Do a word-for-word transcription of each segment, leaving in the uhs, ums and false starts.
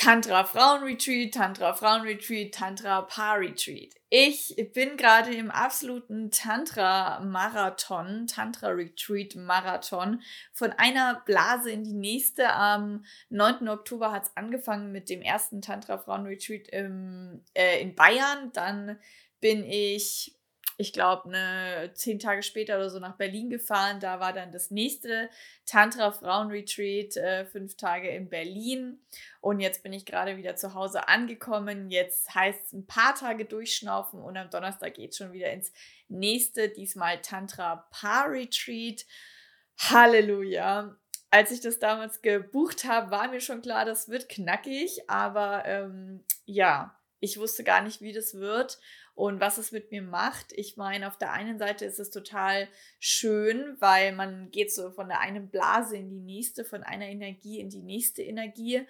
Tantra-Frauen-Retreat, Tantra-Frauen-Retreat, Tantra-Paar-Retreat. Ich bin gerade im absoluten Tantra-Marathon, Tantra-Retreat-Marathon, von einer Blase in die nächste. Am neunten Oktober hat es angefangen mit dem ersten Tantra-Frauen-Retreat im, äh, in Bayern. Dann bin ich, ich glaube, ne, zehn Tage später oder so nach Berlin gefahren. Da war dann das nächste Tantra-Frauen-Retreat, äh, fünf Tage in Berlin. Und jetzt bin ich gerade wieder zu Hause angekommen. Jetzt heißt es ein paar Tage durchschnaufen und am Donnerstag geht es schon wieder ins nächste, diesmal Tantra-Paar-Retreat. Halleluja! Als ich das damals gebucht habe, war mir schon klar, das wird knackig. Aber ähm, ja, ich wusste gar nicht, wie das wird und was es mit mir macht. Ich meine, auf der einen Seite ist es total schön, weil man geht so von der einen Blase in die nächste, von einer Energie in die nächste Energie.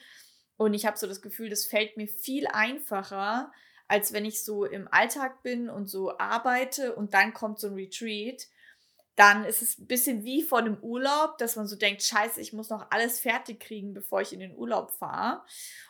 Und ich habe so das Gefühl, das fällt mir viel einfacher, als wenn ich so im Alltag bin und so arbeite und dann kommt so ein Retreat. Dann ist es ein bisschen wie vor einem Urlaub, dass man so denkt, scheiße, ich muss noch alles fertig kriegen, bevor ich in den Urlaub fahre.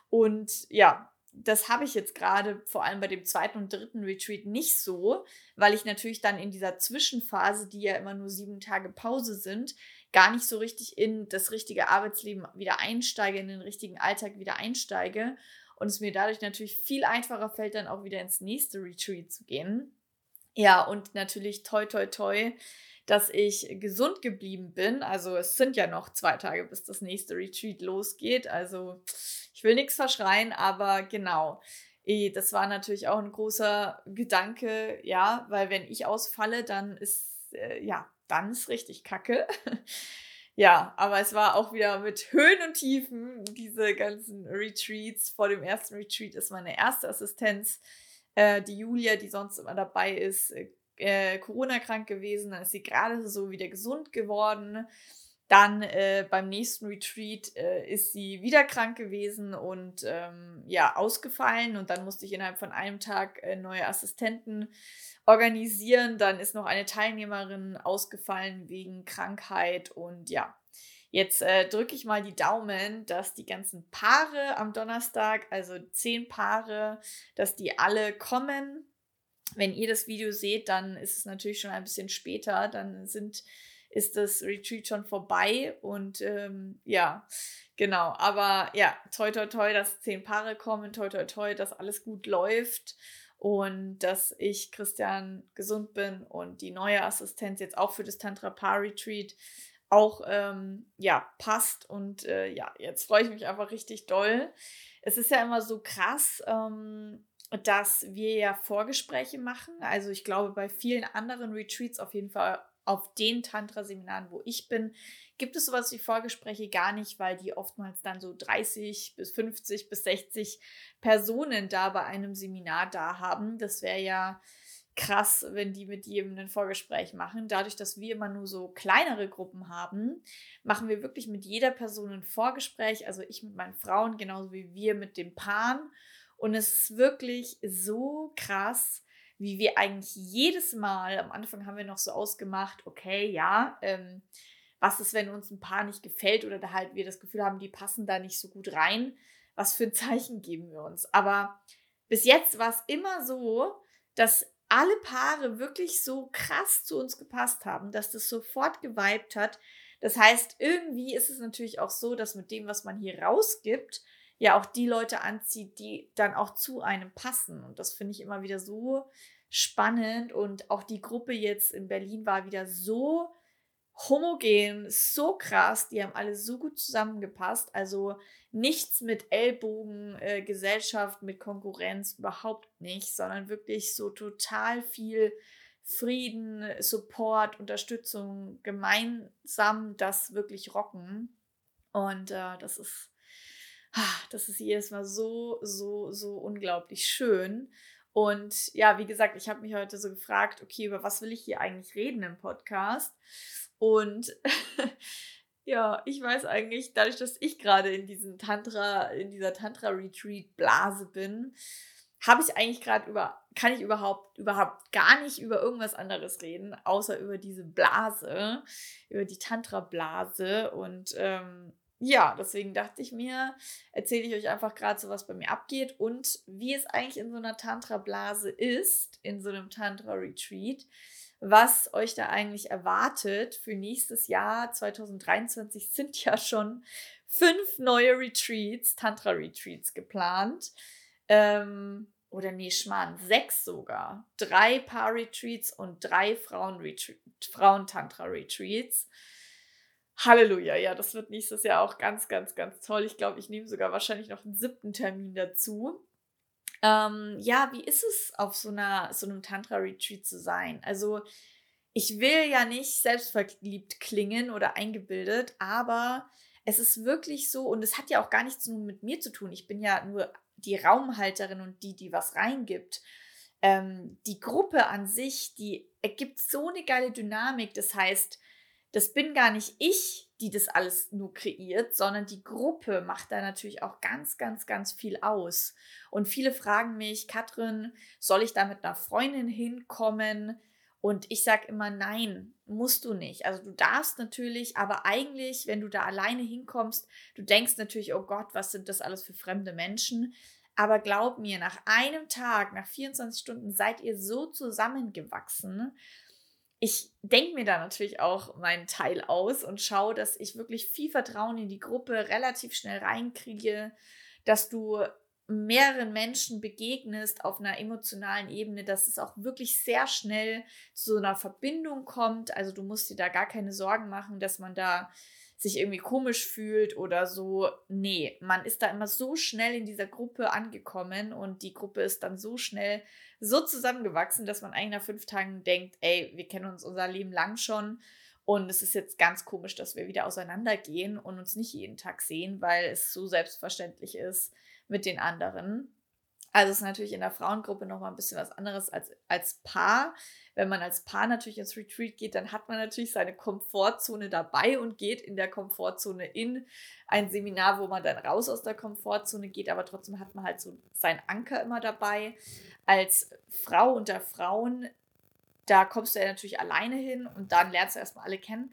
Und ja, das habe ich jetzt gerade vor allem bei dem zweiten und dritten Retreat nicht so, weil ich natürlich dann in dieser Zwischenphase, die ja immer nur sieben Tage Pause sind, gar nicht so richtig in das richtige Arbeitsleben wieder einsteige, in den richtigen Alltag wieder einsteige und es mir dadurch natürlich viel einfacher fällt, dann auch wieder ins nächste Retreat zu gehen. Ja, und natürlich toi, toi, toi, dass ich gesund geblieben bin. Also es sind ja noch zwei Tage, bis das nächste Retreat losgeht. Also ich will nichts verschreien, aber genau, das war natürlich auch ein großer Gedanke, ja, weil wenn ich ausfalle, dann ist, äh, ja, dann ist richtig Kacke. Ja, aber es war auch wieder mit Höhen und Tiefen, diese ganzen Retreats. Vor dem ersten Retreat ist meine erste Assistenz, äh, die Julia, die sonst immer dabei ist, äh, Corona-krank gewesen. Dann ist sie gerade so wieder gesund geworden. Dann äh, beim nächsten Retreat äh, ist sie wieder krank gewesen und ähm, ja, ausgefallen. Und dann musste ich innerhalb von einem Tag äh, neue Assistenten organisieren. Dann ist noch eine Teilnehmerin ausgefallen wegen Krankheit. Und ja, jetzt äh, drücke ich mal die Daumen, dass die ganzen Paare am Donnerstag, also zehn Paare, dass die alle kommen. Wenn ihr das Video seht, dann ist es natürlich schon ein bisschen später. Dann sind... ist das Retreat schon vorbei und ähm, ja, genau, aber ja, toi, toi, toi, dass zehn Paare kommen, toi, toi, toi, dass alles gut läuft und dass ich, Christian, gesund bin und die neue Assistenz jetzt auch für das Tantra-Paar-Retreat auch, ähm, ja, passt und äh, ja, jetzt freue ich mich einfach richtig doll. Es ist ja immer so krass, ähm, dass wir ja Vorgespräche machen, also ich glaube, bei vielen anderen Retreats auf jeden Fall auf den Tantra-Seminaren, wo ich bin, gibt es sowas wie Vorgespräche gar nicht, weil die oftmals dann so dreißig bis fünfzig bis sechzig Personen da bei einem Seminar da haben. Das wäre ja krass, wenn die mit jedem ein Vorgespräch machen. Dadurch, dass wir immer nur so kleinere Gruppen haben, machen wir wirklich mit jeder Person ein Vorgespräch. Also ich mit meinen Frauen, genauso wie wir mit den Paaren. Und es ist wirklich so krass, wie wir eigentlich jedes Mal, am Anfang haben wir noch so ausgemacht, okay, ja, ähm, was ist, wenn uns ein Paar nicht gefällt oder da halt wir das Gefühl haben, die passen da nicht so gut rein, was für ein Zeichen geben wir uns? Aber bis jetzt war es immer so, dass alle Paare wirklich so krass zu uns gepasst haben, dass das sofort geweibt hat. Das heißt, irgendwie ist es natürlich auch so, dass mit dem, was man hier rausgibt, ja auch die Leute anzieht, die dann auch zu einem passen. Und das finde ich immer wieder so spannend. Und auch die Gruppe jetzt in Berlin war wieder so homogen, so krass. Die haben alle so gut zusammengepasst. Also nichts mit Ellbogen, äh, Gesellschaft, mit Konkurrenz, überhaupt nicht. Sondern wirklich so total viel Frieden, Support, Unterstützung, gemeinsam das wirklich rocken. Und äh, das ist... Das ist jedes Mal so, so, so unglaublich schön. Und ja, wie gesagt, ich habe mich heute so gefragt, okay, über was will ich hier eigentlich reden im Podcast? Und ja, ich weiß eigentlich, dadurch, dass ich gerade in diesem Tantra, in dieser Tantra-Retreat-Blase bin, habe ich eigentlich gerade über, kann ich überhaupt, überhaupt gar nicht über irgendwas anderes reden, außer über diese Blase, über die Tantra-Blase und ähm, ja, deswegen dachte ich mir, erzähle ich euch einfach gerade so, was bei mir abgeht und wie es eigentlich in so einer Tantra-Blase ist, in so einem Tantra-Retreat, was euch da eigentlich erwartet. Für nächstes Jahr zwanzig dreiundzwanzig sind ja schon fünf neue Retreats, Tantra-Retreats geplant. Ähm, oder nee, Schmarrn, sechs sogar. Drei Paar-Retreats und drei Frauen-Tantra-Retreats. Halleluja, ja, das wird nächstes Jahr auch ganz, ganz, ganz toll. Ich glaube, ich nehme sogar wahrscheinlich noch einen siebten Termin dazu. Ähm, ja, wie ist es, auf so einer, so einem Tantra-Retreat zu sein? Also, ich will ja nicht selbstverliebt klingen oder eingebildet, aber es ist wirklich so, und es hat ja auch gar nichts nur mit mir zu tun. Ich bin ja nur die Raumhalterin und die, die was reingibt. Ähm, die Gruppe an sich, die ergibt so eine geile Dynamik. Das heißt, das bin gar nicht ich, die das alles nur kreiert, sondern die Gruppe macht da natürlich auch ganz, ganz, ganz viel aus. Und viele fragen mich, Katrin, soll ich da mit einer Freundin hinkommen? Und ich sage immer, nein, musst du nicht. Also du darfst natürlich, aber eigentlich, wenn du da alleine hinkommst, du denkst natürlich, oh Gott, was sind das alles für fremde Menschen? Aber glaub mir, nach einem Tag, nach vierundzwanzig Stunden seid ihr so zusammengewachsen. Ich denke mir da natürlich auch meinen Teil aus und schaue, dass ich wirklich viel Vertrauen in die Gruppe relativ schnell reinkriege, dass du mehreren Menschen begegnest auf einer emotionalen Ebene, dass es auch wirklich sehr schnell zu einer Verbindung kommt. Also du musst dir da gar keine Sorgen machen, dass man da sich irgendwie komisch fühlt oder so. Nee, man ist da immer so schnell in dieser Gruppe angekommen und die Gruppe ist dann so schnell so zusammengewachsen, dass man eigentlich nach fünf Tagen denkt, ey, wir kennen uns unser Leben lang schon und es ist jetzt ganz komisch, dass wir wieder auseinandergehen und uns nicht jeden Tag sehen, weil es so selbstverständlich ist mit den anderen. Also es ist natürlich in der Frauengruppe nochmal ein bisschen was anderes als als Paar. Wenn man als Paar natürlich ins Retreat geht, dann hat man natürlich seine Komfortzone dabei und geht in der Komfortzone in ein Seminar, wo man dann raus aus der Komfortzone geht, aber trotzdem hat man halt so seinen Anker immer dabei. Als Frau unter Frauen, da kommst du ja natürlich alleine hin und dann lernst du erstmal alle kennen.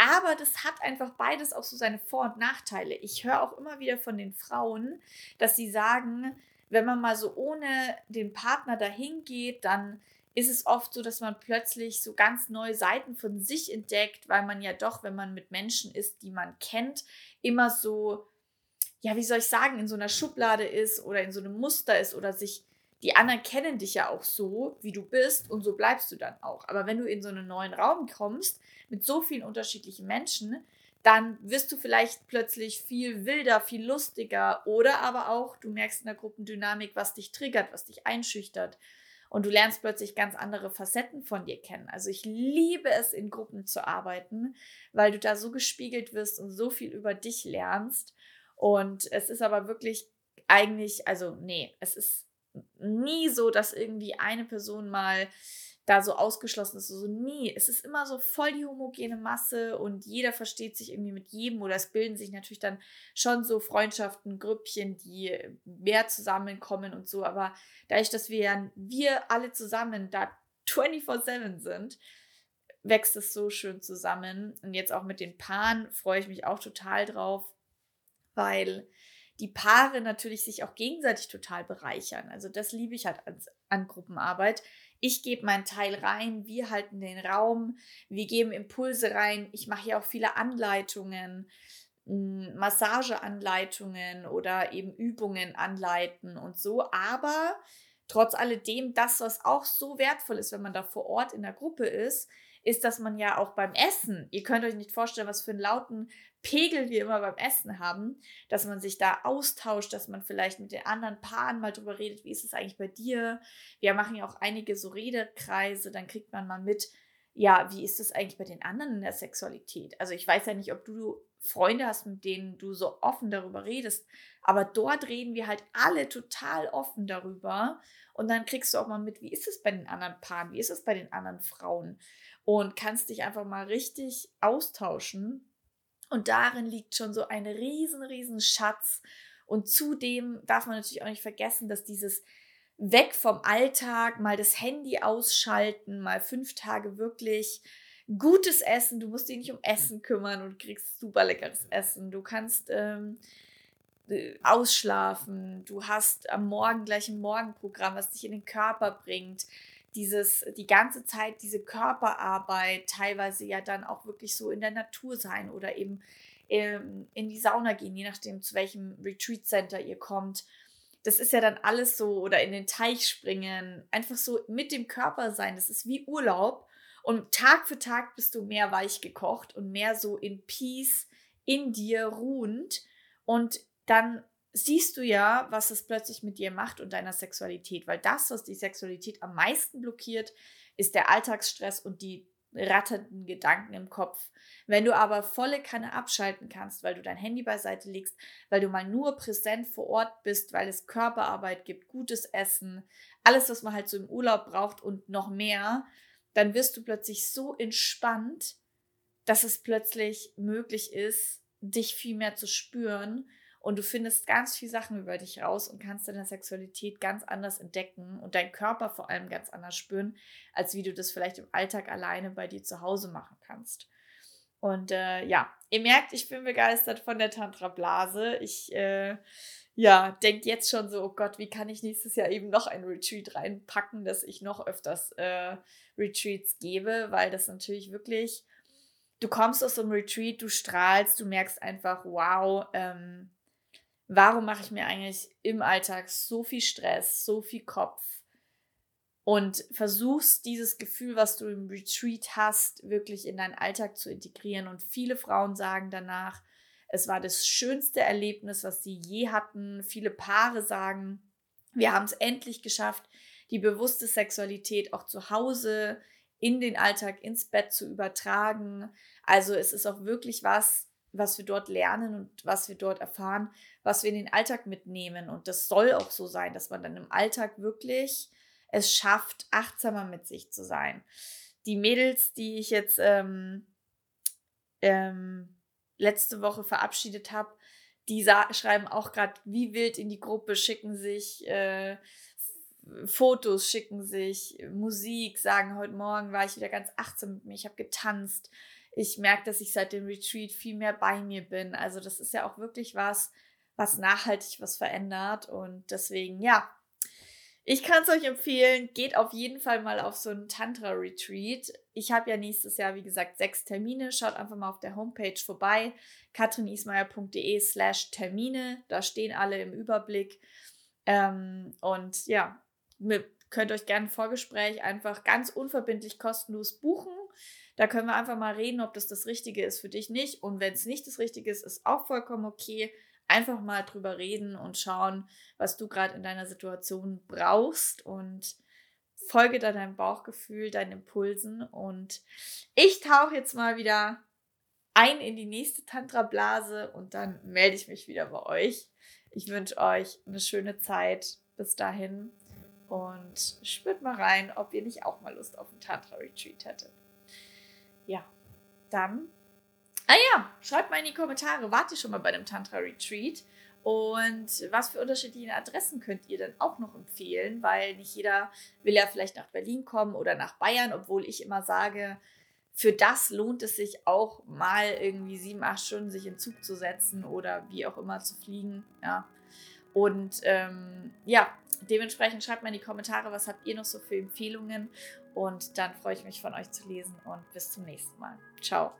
Aber das hat einfach beides auch so seine Vor- und Nachteile. Ich höre auch immer wieder von den Frauen, dass sie sagen, wenn man mal so ohne den Partner dahin geht, dann ist es oft so, dass man plötzlich so ganz neue Seiten von sich entdeckt, weil man ja doch, wenn man mit Menschen ist, die man kennt, immer so, ja, wie soll ich sagen, in so einer Schublade ist oder in so einem Muster ist oder sich, die anderen kennen dich ja auch so, wie du bist und so bleibst du dann auch. Aber wenn du in so einen neuen Raum kommst, mit so vielen unterschiedlichen Menschen, dann wirst du vielleicht plötzlich viel wilder, viel lustiger oder aber auch, du merkst in der Gruppendynamik, was dich triggert, was dich einschüchtert und du lernst plötzlich ganz andere Facetten von dir kennen. Also ich liebe es, in Gruppen zu arbeiten, weil du da so gespiegelt wirst und so viel über dich lernst und es ist aber wirklich eigentlich, also nee, es ist nie so, dass irgendwie eine Person mal da so ausgeschlossen ist, so nie. Es ist immer so voll die homogene Masse und jeder versteht sich irgendwie mit jedem oder es bilden sich natürlich dann schon so Freundschaften, Grüppchen, die mehr zusammenkommen und so, aber dadurch, dass wir ja wir alle zusammen da vierundzwanzig sieben sind, wächst es so schön zusammen und jetzt auch mit den Paaren freue ich mich auch total drauf, weil die Paare natürlich sich auch gegenseitig total bereichern. Also das liebe ich halt an, an Gruppenarbeit. Ich gebe meinen Teil rein, wir halten den Raum, wir geben Impulse rein. Ich mache ja auch viele Anleitungen, Massageanleitungen oder eben Übungen anleiten und so. Aber trotz alledem, das, was auch so wertvoll ist, wenn man da vor Ort in der Gruppe ist, ist, dass man ja auch beim Essen, ihr könnt euch nicht vorstellen, was für einen lauten Pegel wir immer beim Essen haben, dass man sich da austauscht, dass man vielleicht mit den anderen Paaren mal drüber redet, wie ist es eigentlich bei dir? Wir machen ja auch einige so Redekreise, dann kriegt man mal mit, ja, wie ist es eigentlich bei den anderen in der Sexualität? Also ich weiß ja nicht, ob du Freunde hast, mit denen du so offen darüber redest, aber dort reden wir halt alle total offen darüber und dann kriegst du auch mal mit, wie ist es bei den anderen Paaren, wie ist es bei den anderen Frauen und kannst dich einfach mal richtig austauschen. Und darin liegt schon so ein riesen, riesen Schatz. Und zudem darf man natürlich auch nicht vergessen, dass dieses Weg vom Alltag, mal das Handy ausschalten, mal fünf Tage wirklich gutes Essen, du musst dich nicht um Essen kümmern und kriegst super leckeres Essen. Du kannst ähm, ausschlafen, du hast am Morgen gleich ein Morgenprogramm, was dich in den Körper bringt. Dieses, die ganze Zeit diese Körperarbeit, teilweise ja dann auch wirklich so in der Natur sein oder eben ähm, in die Sauna gehen, je nachdem, zu welchem Retreat Center ihr kommt. Das ist ja dann alles so, oder in den Teich springen, einfach so mit dem Körper sein, das ist wie Urlaub. Und Tag für Tag bist du mehr weich gekocht und mehr so in Peace, in dir ruhend. Und dann siehst du ja, was es plötzlich mit dir macht und deiner Sexualität. Weil das, was die Sexualität am meisten blockiert, ist der Alltagsstress und die ratternden Gedanken im Kopf. Wenn du aber volle Kanne abschalten kannst, weil du dein Handy beiseite legst, weil du mal nur präsent vor Ort bist, weil es Körperarbeit gibt, gutes Essen, alles, was man halt so im Urlaub braucht und noch mehr, dann wirst du plötzlich so entspannt, dass es plötzlich möglich ist, dich viel mehr zu spüren, und du findest ganz viele Sachen über dich raus und kannst deine Sexualität ganz anders entdecken und deinen Körper vor allem ganz anders spüren, als wie du das vielleicht im Alltag alleine bei dir zu Hause machen kannst. Und äh, ja, ihr merkt, ich bin begeistert von der Tantra-Blase. Ich äh, ja, denke jetzt schon so, oh Gott, wie kann ich nächstes Jahr eben noch ein Retreat reinpacken, dass ich noch öfters äh, Retreats gebe, weil das natürlich wirklich, du kommst aus so einem Retreat, du strahlst, du merkst einfach, wow, ähm, warum mache ich mir eigentlich im Alltag so viel Stress, so viel Kopf, und versuchst dieses Gefühl, was du im Retreat hast, wirklich in deinen Alltag zu integrieren. Und viele Frauen sagen danach, es war das schönste Erlebnis, was sie je hatten. Viele Paare sagen, wir haben es endlich geschafft, die bewusste Sexualität auch zu Hause in den Alltag, ins Bett zu übertragen. Also es ist auch wirklich was, was wir dort lernen und was wir dort erfahren, was wir in den Alltag mitnehmen. Und das soll auch so sein, dass man dann im Alltag wirklich es schafft, achtsamer mit sich zu sein. Die Mädels, die ich jetzt ähm, ähm, letzte Woche verabschiedet habe, die sa- schreiben auch gerade wie wild in die Gruppe, schicken sich äh, Fotos, schicken sich Musik, sagen, heute Morgen war ich wieder ganz achtsam mit mir, ich habe getanzt. Ich merke, dass ich seit dem Retreat viel mehr bei mir bin. Also das ist ja auch wirklich was, was nachhaltig was verändert. Und deswegen, ja, ich kann es euch empfehlen, geht auf jeden Fall mal auf so einen Tantra-Retreat. Ich habe ja nächstes Jahr, wie gesagt, sechs Termine. Schaut einfach mal auf der Homepage vorbei, katriniesmaier.de slash Termine. Da stehen alle im Überblick. Ähm, und ja, ihr könnt euch gerne ein Vorgespräch einfach ganz unverbindlich kostenlos buchen. Da können wir einfach mal reden, ob das das Richtige ist für dich, nicht. Und wenn es nicht das Richtige ist, ist auch vollkommen okay. Einfach mal drüber reden und schauen, was du gerade in deiner Situation brauchst, und folge da deinem Bauchgefühl, deinen Impulsen. Und ich tauche jetzt mal wieder ein in die nächste Tantra-Blase und dann melde ich mich wieder bei euch. Ich wünsche euch eine schöne Zeit bis dahin und spürt mal rein, ob ihr nicht auch mal Lust auf einen Tantra-Retreat hättet. Ja, dann, ah ja, schreibt mal in die Kommentare, wart ihr schon mal bei einem Tantra-Retreat? Und was für unterschiedliche Adressen könnt ihr denn auch noch empfehlen? Weil nicht jeder will ja vielleicht nach Berlin kommen oder nach Bayern, obwohl ich immer sage, für das lohnt es sich auch mal irgendwie sieben, acht Stunden sich in den Zug zu setzen oder wie auch immer zu fliegen. Ja. Und ähm, ja, dementsprechend schreibt mal in die Kommentare, was habt ihr noch so für Empfehlungen? Und dann freue ich mich, von euch zu lesen, und bis zum nächsten Mal. Ciao.